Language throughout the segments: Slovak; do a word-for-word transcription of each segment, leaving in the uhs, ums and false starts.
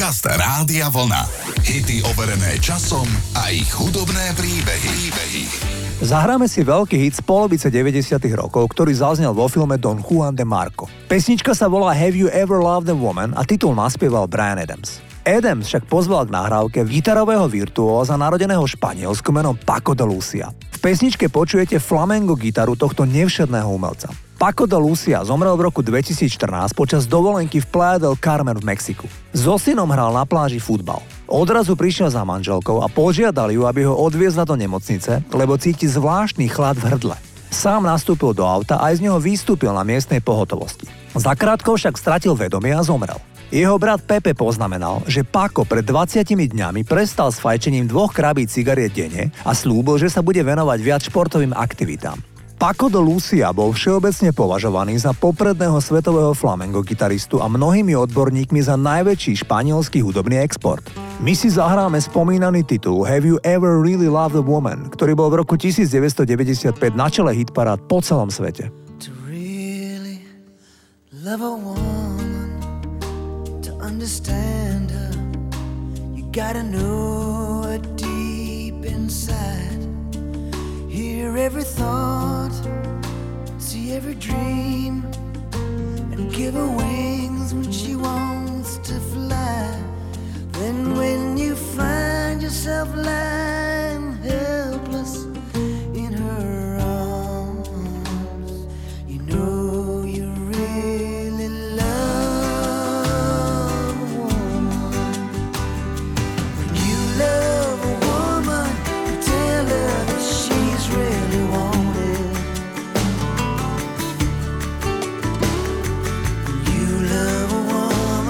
Podcast Rádia Vlna. Hity overené časom a ich hudobné príbehy. Zahráme si veľký hit z polovice deväťdesiatych rokov, ktorý zaznel vo filme Don Juan de Marco. Pesnička sa volá Have You Ever Loved A Woman a titul naspieval Brian Adams. Adams však pozval k nahrávke gitarového virtuóza narodeného v Španielsku menom Paco de Lucia. V pesničke počujete flamengo gitaru tohto nevšedného umelca. Paco de Lucia zomrel v roku dvetisícštrnásť počas dovolenky v Playa del Carmen v Mexiku. So synom hral na pláži futbal. Odrazu prišiel za manželkou a požiadal ju, aby ho odviezla do nemocnice, lebo cíti zvláštny chlad v hrdle. Sám nastúpil do auta a aj z neho vystúpil na miestnej pohotovosti. Zakrátko však stratil vedomie a zomrel. Jeho brat Pepe poznamenal, že Paco pred dvadsiatimi dňami prestal s fajčením dvoch krabíc cigariet denne a slúbil, že sa bude venovať viac športovým aktivitám. Paco de Lucia bol všeobecne považovaný za popredného svetového flamengo gitaristu a mnohými odborníkmi za najväčší španielský hudobný export. My si zahráme spomínaný titul Have You Ever Really Loved a Woman, ktorý bol v roku devätnásťstodeväťdesiatpäť na čele hitparád po celom svete. To really love a woman, to understand her, you gotta know her deep inside. Hear every thought, see every dream, and give her wings when she wants to fly. Then when you find yourself lying helpless in her arms, you know you really love a woman. When you love a woman, you tell her that she's really wanted. When you love a woman,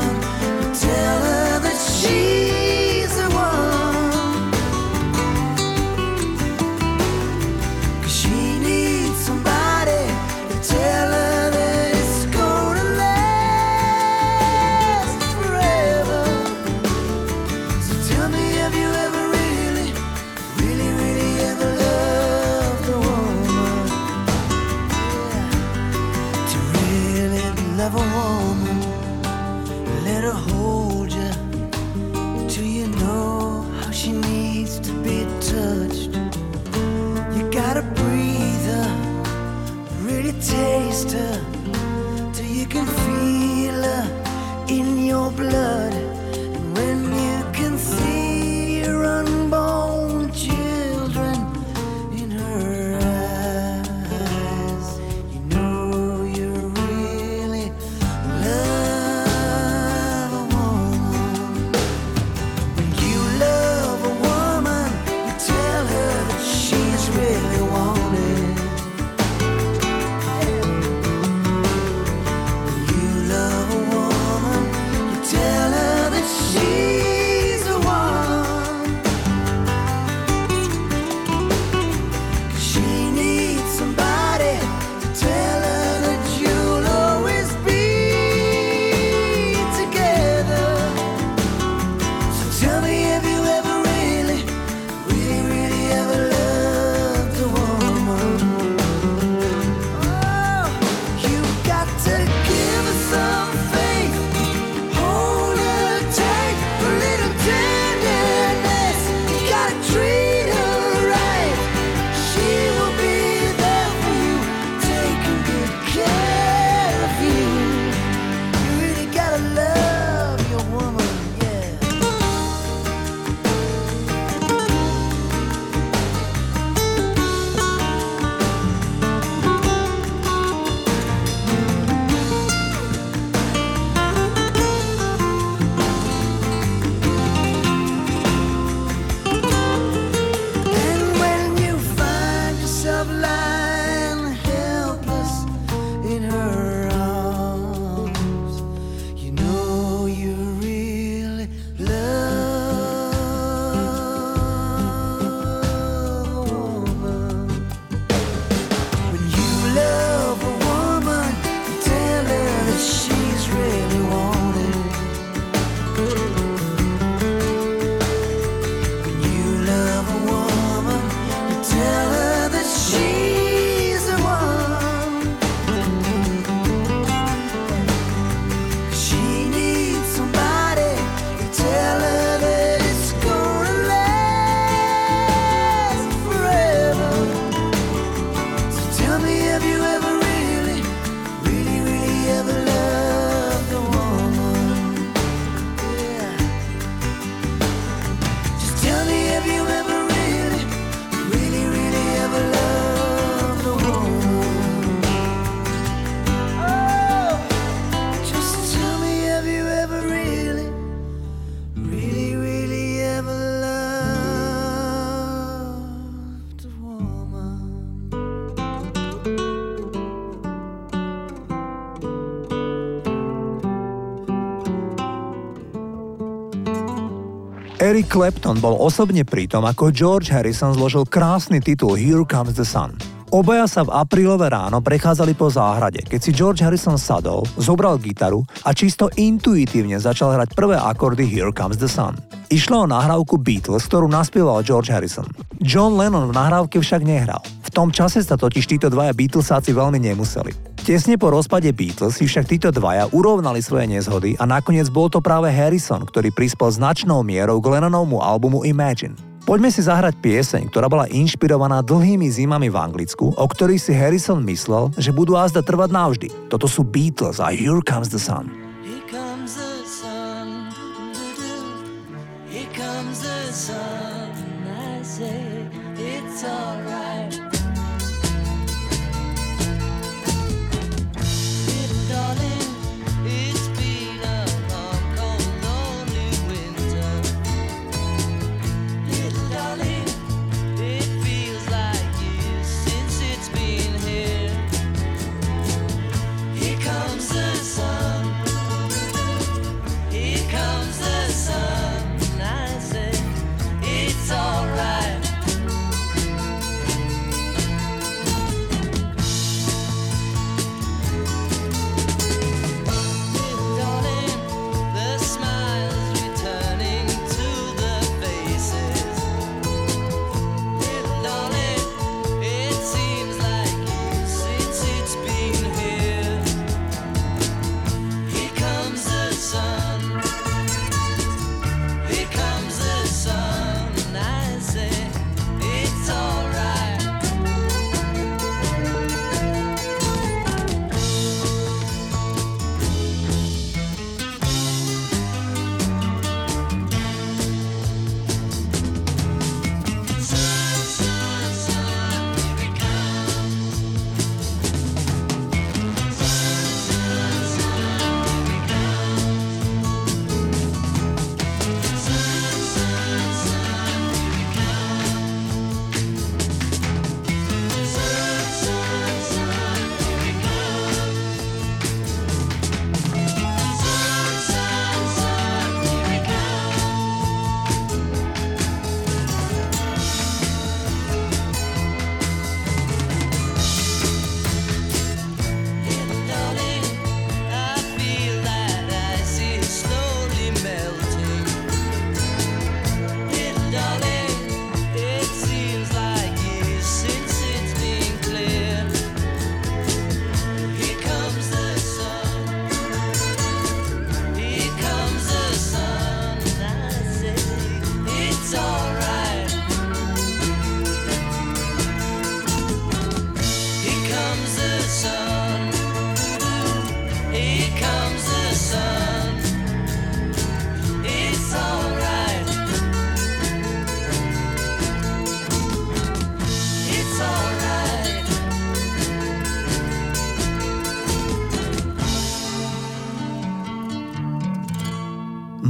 Eric Clapton bol osobne pri tom, ako George Harrison zložil krásny titul Here Comes the Sun. Obaja sa v aprílové ráno prechádzali po záhrade, keď si George Harrison sadol, zobral gitaru a čisto intuitívne začal hrať prvé akordy Here Comes the Sun. Išlo o nahrávku Beatles, ktorú naspieval George Harrison. John Lennon v nahrávke však nehral. V tom čase sa totiž títo dvaja Beatlesáci veľmi nemuseli. Tesne po rozpade Beatles si však títo dvaja urovnali svoje nezhody a nakoniec bol to práve Harrison, ktorý prispel značnou mierou k Lennonovmu albumu Imagine. Poďme si zahrať pieseň, ktorá bola inšpirovaná dlhými zimami v Anglicku, o ktorých si Harrison myslel, že budú azda trvať navždy. Toto sú Beatles a Here Comes the Sun. Here comes the sun, here comes the sun, I say it's alright.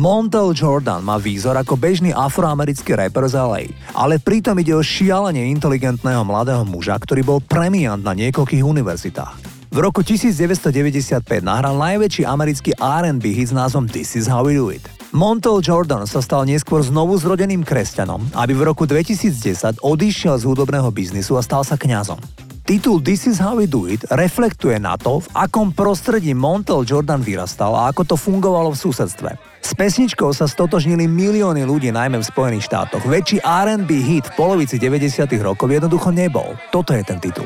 Montell Jordan má výzor ako bežný afroamerický rapper z el ej, ale pritom ide o šialene inteligentného mladého muža, ktorý bol premiant na niekoľkých univerzitách. V roku devätnásťstodeväťdesiatpäť nahral najväčší americký er end bí hit s názvom This is How We Do It. Montell Jordan sa stal neskôr znovu zrodeným kresťanom, aby v roku dvetisícdesať odišiel z hudobného biznisu a stal sa kňazom. Titul This is How We Do It reflektuje na to, v akom prostredí Montell Jordan vyrastal a ako to fungovalo v susedstve. S pesničkou sa stotožnili milióny ľudí, najmä v Spojených štátoch. Väčší er end bí hit v polovici deväťdesiatych rokov jednoducho nebol. Toto je ten titul.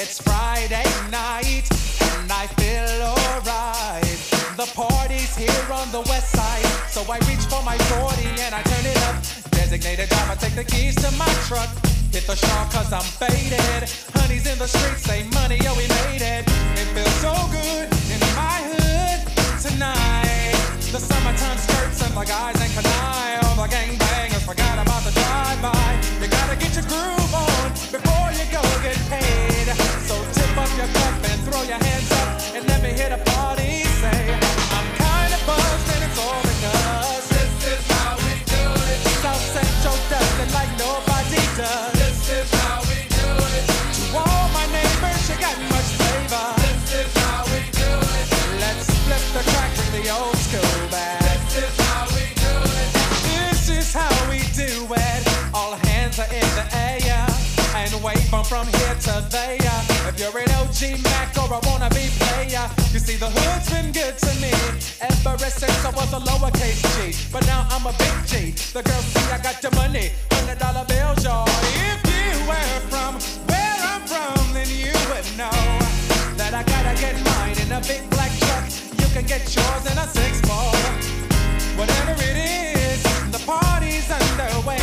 It's Friday night and I feel alright. The party's here on the west side, so I reach for my forty and I turn it up. Designated driver, take the keys to my truck. Hit the shore cause I'm faded. Honey's in the streets, say money, yo we made it. It feels so good in my hood tonight. The summertime skirts and my guys ain't canine. All the gangbangers forgot about the drive-by. You gotta get your groove on before you go get paid. So tip up your cup and throw Montevideo. If you're an O G Mac or a wannabe player, you see the hood's been good to me ever since I was a lowercase G. But now I'm a big G. The girls see I got your money, hundred dollar bills, y'all. If you were from where I'm from, then you would know that I gotta get mine in a big black truck. You can get yours in a six four. Whatever it is, the party's underway.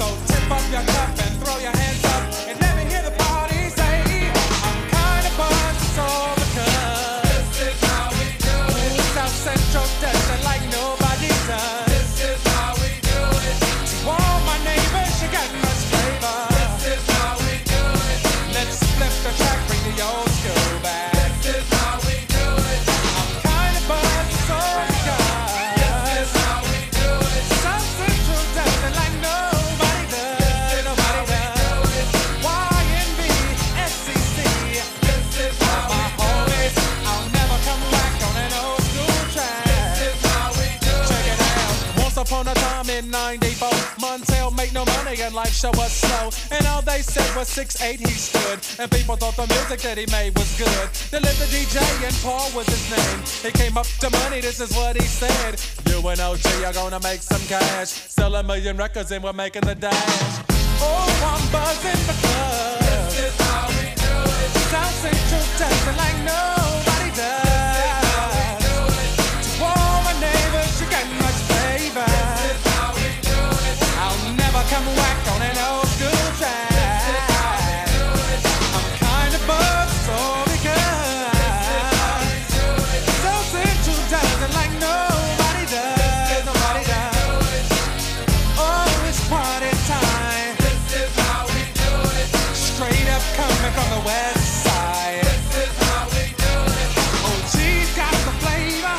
So tip up your cup and throw your hands up and let me hear the party say, I'm kinda buzzed, it's all because this is how we do it. South Central does it like nobody does. This is how we do it. To all my neighbors, you got much flavor. This is how we do it. Let's flip the track, bring the old school back. This is how we do it. I'm kinda buzzed, it's all because this is how we do it. South Central does it like nobody. Upon a time in ninety-four, Montell make no money and life show was slow. And all they said was six eight he stood, and people thought the music that he made was good. They lived the D J and Paul was his name. He came up to money, this is what he said. You and O G are gonna make some cash, sell a million records and we're making the dash. Oh, I'm buzzing because this is how we do it. South Central dancing like nobody does. Come whack on an old school track. I'm kind of buzzed, all because South Central does it like nobody does. Nobody does. Oh, it's party time. This is how we do it. Straight up coming from the west side. This is how we do it. Oh, she's got the flavor.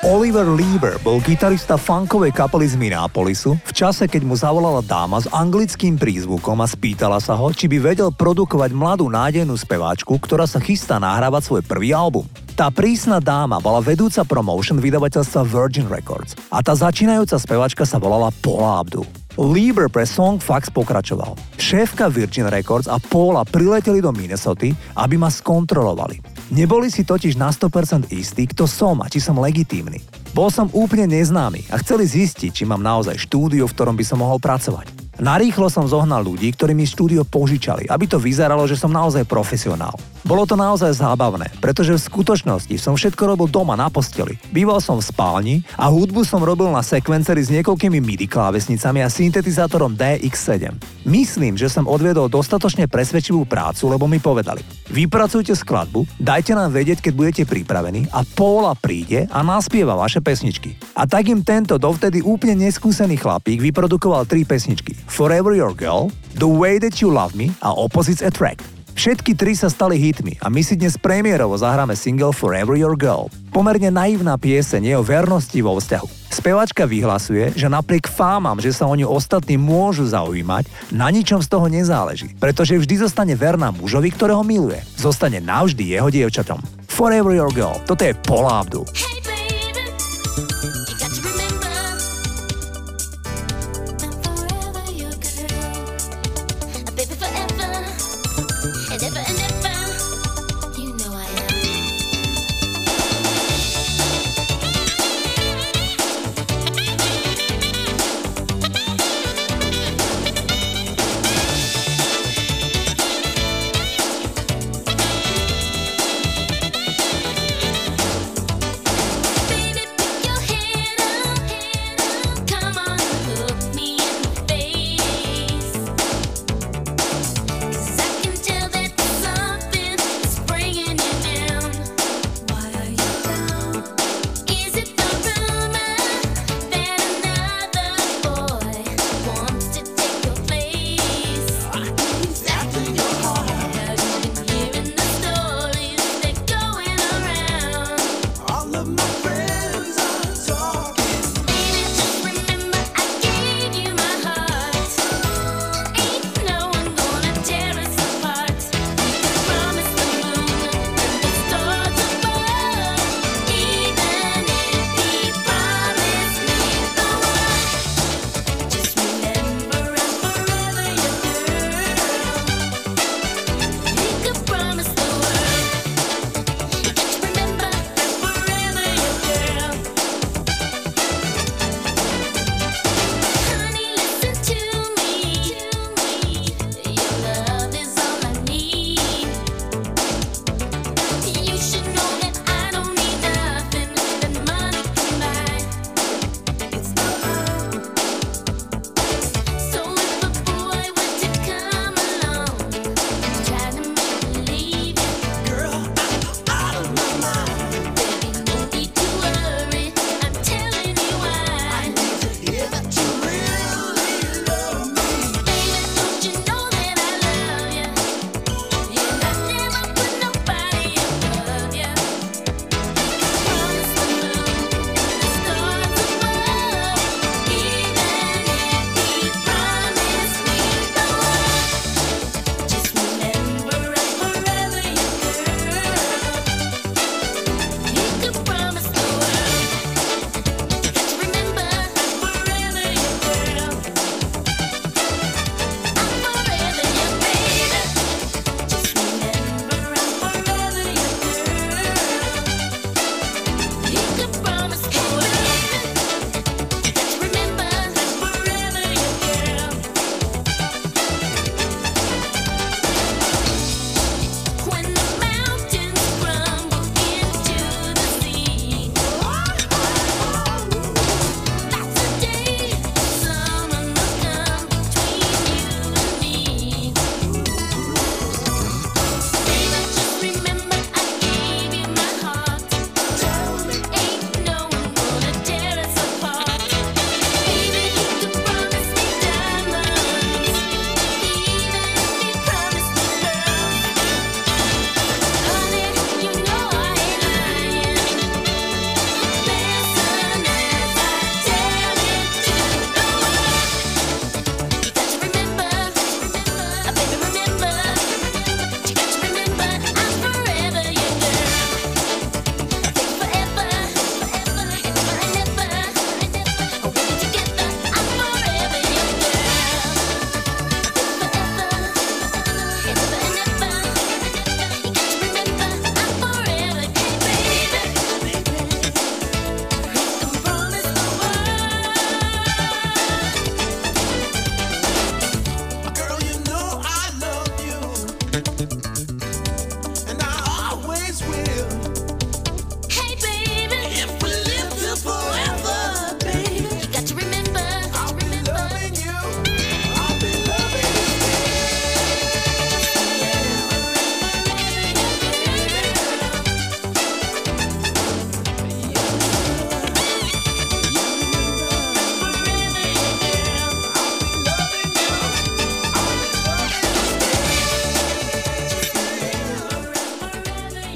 Oliver Leiber bol gitarista funkovej kapely z Minneapolisu v čase, keď mu zavolala dáma s anglickým prízvukom a spýtala sa ho, či by vedel produkovať mladú nádejnú speváčku, ktorá sa chystá nahrávať svoj prvý album. Tá prísna dáma bola vedúca promotion vydavateľstva Virgin Records a tá začínajúca speváčka sa volala Paula Abdul. Leiber pre Songfax pokračoval. Šéfka Virgin Records a Paula prileteli do Minnesoty, aby ma skontrolovali. Neboli si totiž na sto percent istí, kto som a či som legitímny. Bol som úplne neznámy a chceli zistiť, či mám naozaj štúdio, v ktorom by som mohol pracovať. Narýchlo som zohnal ľudí, ktorí mi štúdio požičali, aby to vyzeralo, že som naozaj profesionál. Bolo to naozaj zábavné, pretože v skutočnosti som všetko robil doma na posteli. Býval som v spálni a hudbu som robil na sekvenceri s niekoľkými midi klávesnicami a syntetizátorom dé iks sedem. Myslím, že som odviedol dostatočne presvedčivú prácu, lebo mi povedali: vypracujte skladbu, dajte nám vedieť, keď budete pripravení a Paula príde a naspieva vaše pesničky. A tak im tento dovtedy úplne neskúsený chlapík vyprodukoval tri pesničky: Forever Your Girl, The Way That You Love Me a Opposites Attract. Všetky tri sa stali hitmi a my si dnes premiérovo zahráme single Forever Your Girl. Pomerne naivná pieseň je o vernosti vo vzťahu. Spevačka vyhlasuje, že napriek fámam, že sa o ňu ostatní môžu zaujímať, na ničom z toho nezáleží, pretože vždy zostane verná mužovi, ktorého miluje. Zostane navždy jeho dievčatom. Forever Your Girl, toto je Paula Abdul.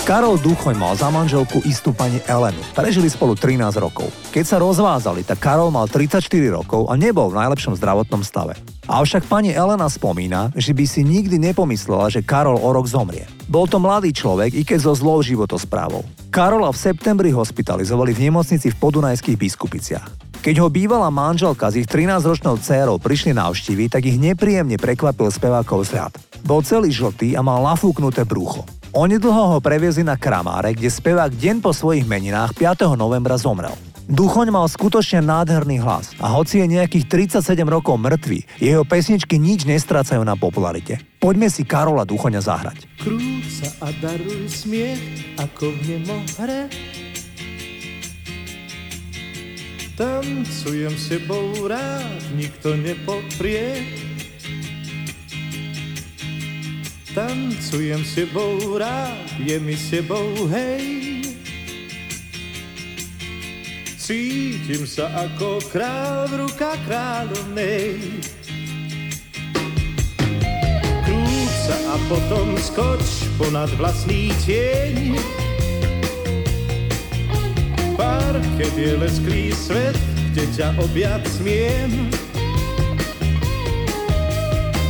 Karol Duchoň mal za manželku istú pani Elenu. Prežili spolu trinásť rokov. Keď sa rozvázali, tak Karol mal tridsaťštyri rokov a nebol v najlepšom zdravotnom stave. Avšak pani Elena spomína, že by si nikdy nepomyslela, že Karol o rok zomrie. Bol to mladý človek, i keď so zlou životosprávou. Karola v septembri hospitalizovali v nemocnici v Podunajských Biskupiciach. Keď ho bývalá manželka s ich trinásťročnou dcérou prišli navštíviť, tak ich nepríjemne prekvapil spevákov Sľad. Bol celý žltý a mal nafúknuté brúcho. Onedlho ho previezli na Kramáre, kde spevák deň po svojich meninách piateho novembra zomrel. Duchoň mal skutočne nádherný hlas a hoci je nejakých tridsaťsedem rokov mŕtvy, jeho pesničky nič nestrácajú na popularite. Poďme si Karola Duchoňa zahrať. Krúť sa a daruj smiech, ako v nemohre. Tancujem s tebou rád, nikto nepoprie. Tancujem s tebou rád, je mi s tebou hej. Cítim sa ako král v rukách kráľovnej. Krúť sa a potom skoč ponad vlastný tieň. Parket je lesklý svet, kde ťa objať smiem.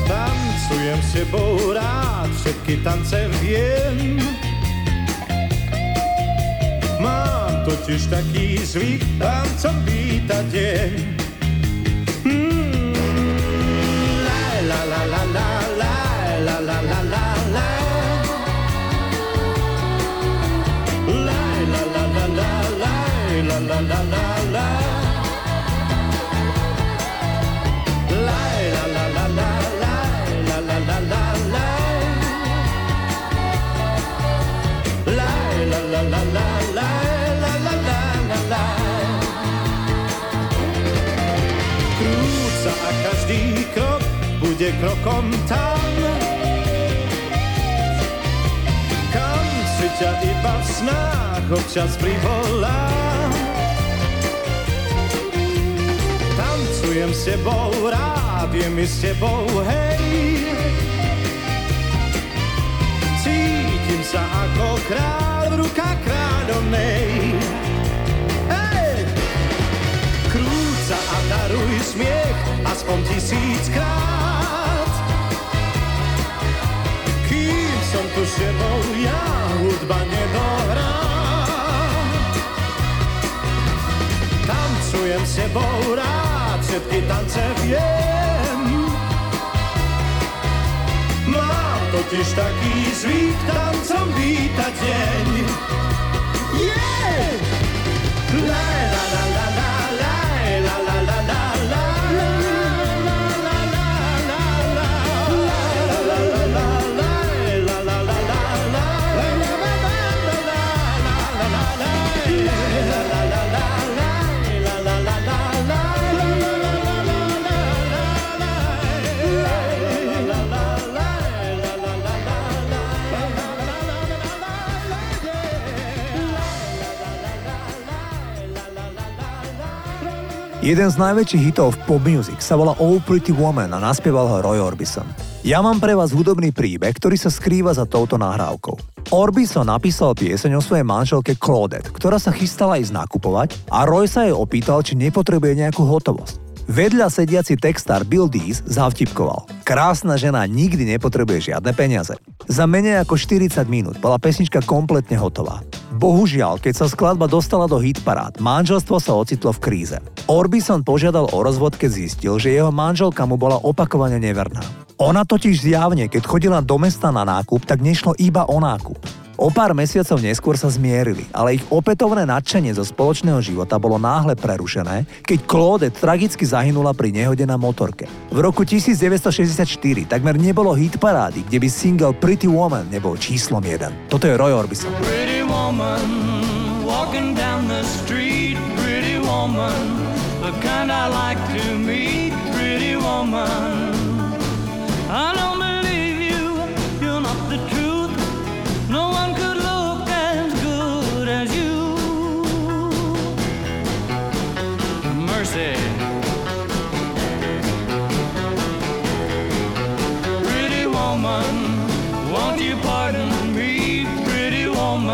Tancujem s tebou rád, všetky tance viem. Mám totiž taký zvyk, tancom vítať deň. La la la la la la la la la la la. La la la la la la la la la la la. La la la la la la la la la la la. La la la la la la la la la la la. Krúť sa a každý krok bude krokom tam, kam si ťa iba v snách občas privolám. Tancujem s tebou rád, je mi s tebou hej. Cítim sa ako kráľ v rukách kráľovnej. Hej! Krúť sa a daruj smiech aspoň tisíckrát. Kým som tu s tebou ja, hudba nedohrá. Tancujem s tebou rád, všetky tance viem. Mám totiž taký zvyk, tancom víta deň. Yeah! La la la la la la la la la la la. Jeden z najväčších hitov v pop music sa volá Oh Pretty Woman a naspieval ho Roy Orbison. Ja mám pre vás hudobný príbeh, ktorý sa skrýva za touto nahrávkou. Orbison napísal pieseň o svojej manželke Claudette, ktorá sa chystala ísť nakupovať a Roy sa jej opýtal, či nepotrebuje nejakú hotovosť. Vedľa sediaci textár Bill Dees zavtipkoval. Krásna žena nikdy nepotrebuje žiadne peniaze. Za menej ako štyridsať minút bola pesnička kompletne hotová. Bohužiaľ, keď sa skladba dostala do hitparád, manželstvo sa ocitlo v kríze. Orbison požiadal o rozvod, keď zistil, že jeho manželka mu bola opakovane neverná. Ona totiž zjavne, keď chodila do mesta na nákup, tak nešlo iba o nákup. O pár mesiacov neskôr sa zmierili, ale ich opätovné nadšenie zo spoločného života bolo náhle prerušené, keď Claudette tragicky zahynula pri nehode na motorke. V roku devätnásťstošesťdesiatštyri takmer nebolo hit parády, kde by single Pretty Woman nebol číslom jeden. Toto je Roy Orbison. Pretty woman, walking down the street. Pretty woman, the kind I like to meet. Pretty woman, I don't believe you, you're not the truth. No one could look as good as you. Mercy. Pretty woman, won't you pardon me? Pretty woman.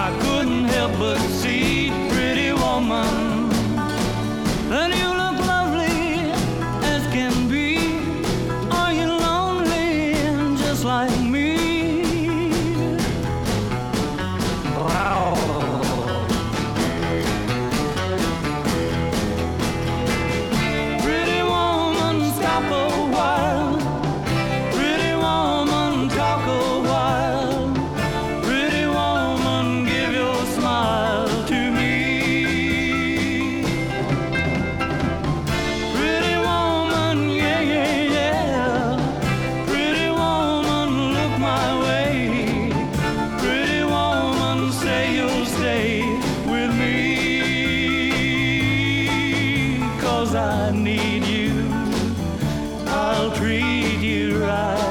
I couldn't help but see, pretty woman, that you look lovely as can be. Are you lonely just like me? Wow. Pretty woman, stop a while. Pretty woman, talk a while. Pretty woman, give your smile to me. Pretty woman, yeah, yeah, yeah. Pretty woman, look my way. Pretty woman, say you'll stay with me. 'Cause I need you, I'll treat you right.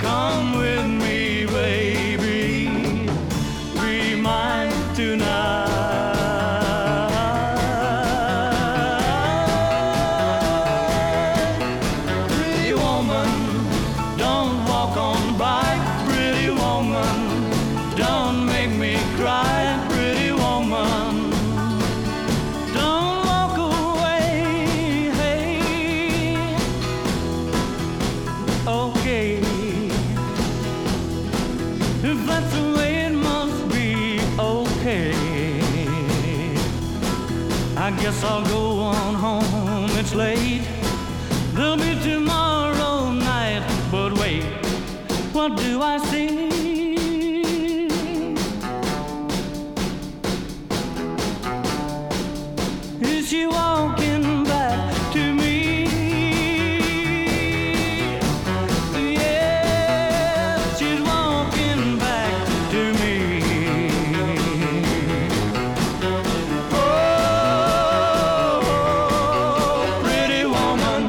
Come with me, baby, be mine tonight. Pretty woman, don't walk on by. Pretty woman, don't make me cry. Pretty woman, don't walk away. Hey, okay, if that's the way it must be, okay. I guess I'll go on home, it's late. There'll be tomorrow night, but wait, what do I see? Is she walking back to me? Yeah, she's walking back to me. Oh, pretty woman.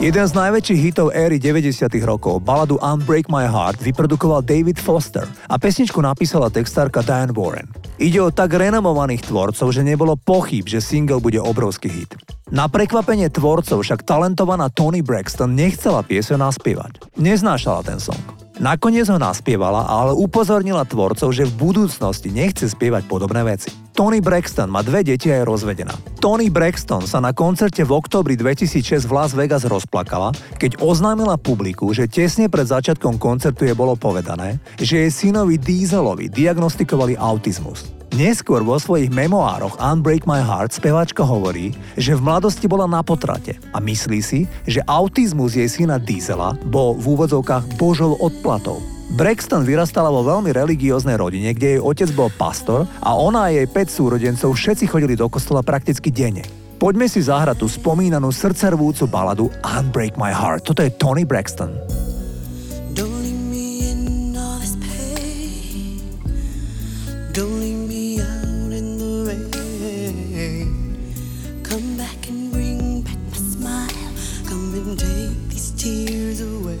Jeden z najväčších hitov éry deväťdesiatych rokov, baladu Unbreak My Heart, vyprodukoval David Foster a pesničku napísala textárka Diane Warren. Ide o tak renomovaných tvorcov, že nebolo pochýb, že single bude obrovský hit. Na prekvapenie tvorcov však talentovaná Toni Braxton nechcela pieseň naspievať. Neznášala ten song. Nakoniec ho naspievala, ale upozornila tvorcov, že v budúcnosti nechce spievať podobné veci. Toni Braxton má dve deti a je rozvedená. Toni Braxton sa na koncerte v októbri dvetisícšesť v Las Vegas rozplakala, keď oznámila publiku, že tesne pred začiatkom koncertu jej bolo povedané, že jej synovi Dieselovi diagnostikovali autizmus. Neskôr vo svojich memoároch Unbreak My Heart speváčka hovorí, že v mladosti bola na potrate a myslí si, že autizmus jej syna Diesela bol v úvodzovkách Božou odplatou. Braxton vyrastala vo veľmi religióznej rodine, kde jej otec bol pastor a ona a jej päť súrodencov všetci chodili do kostola prakticky denne. Poďme si zahrať tú spomínanú srdcervúcu baladu Unbreak My Heart. Toto je Toni Braxton. Don't leave me in all this pain. Don't leave me out in the rain. Come back and bring back my smile. Come and take these tears away.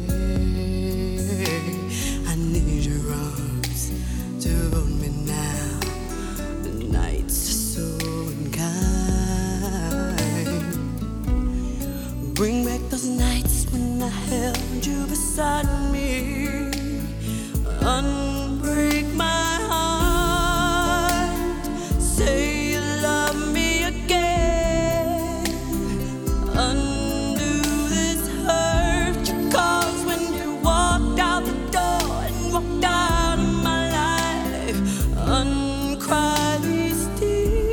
Bring back those nights when I held you beside me. Unbreak my heart. Say you love me again. Undo this hurt you caused when you walked out the door and walked out of my life. Uncry these tears.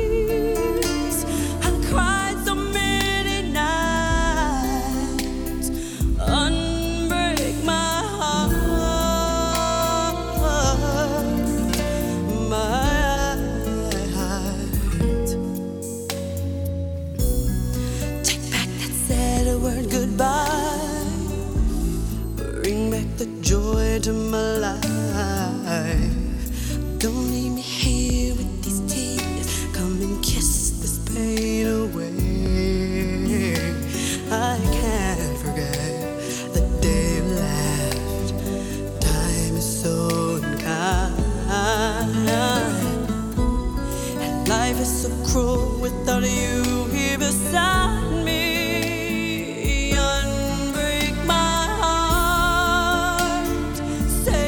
Joy to my life. Don't leave me here with these tears. Come and kiss this pain away. I can't forget the day we laughed. Time is so unkind, and life is so cruel without you here beside me. Unbreak my heart. Say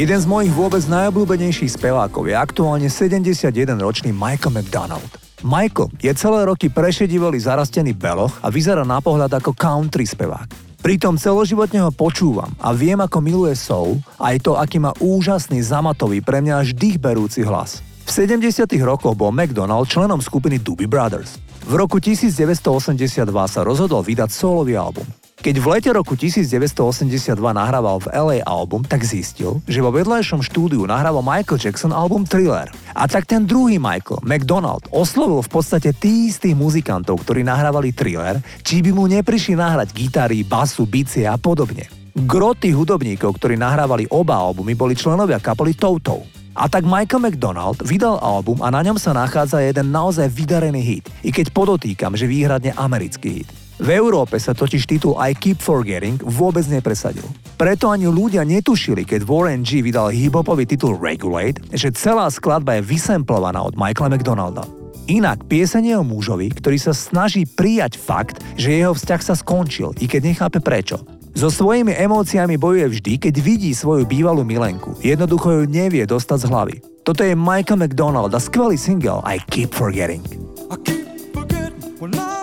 Jeden z mojich vôbec najobľúbenejších spevákov je aktuálne sedemdesiatjedenročný Michael McDonald. Michael je celé roky prešedivelý zarastený beloch a vyzerá na pohľad ako country spevák. Pritom celoživotne ho počúvam a viem, ako miluje soul, aj to, aký má úžasný zamatový, pre mňa až dýchberúci hlas. V sedemdesiatych rokoch bol McDonald členom skupiny Doobie Brothers. V roku devätnásťstoosemdesiatdva sa rozhodol vydať solový album. Keď v lete roku devätnásťstoosemdesiatdva nahrával v el ej album, tak zistil, že vo vedľajšom štúdiu nahrával Michael Jackson album Thriller. A tak ten druhý Michael, McDonald, oslovil v podstate tých istých muzikantov, ktorí nahrávali Thriller, či by mu neprišli nahrať gitary, basu, bicie a podobne. Groty hudobníkov, ktorí nahrávali oba albumy, boli členovia kapely Toto. A tak Michael McDonald vydal album a na ňom sa nachádza jeden naozaj vydarený hit, i keď podotýkam, že výhradne americký hit. V Európe sa totiž titul I Keep Forgetting vôbec nepresadil. Preto ani ľudia netušili, keď Warren G vydal hiphopový titul Regulate, že celá skladba je vysemplovaná od Michaela McDonalda. Inak pieseň je o mužovi, ktorý sa snaží prijať fakt, že jeho vzťah sa skončil, i keď nechápe prečo. So svojimi emóciami bojuje vždy, keď vidí svoju bývalú milenku. Jednoducho ju nevie dostať z hlavy. Toto je Michael McDonald a skvelý single I Keep Forgetting. I keep forgetting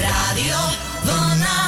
Rádio Vlna.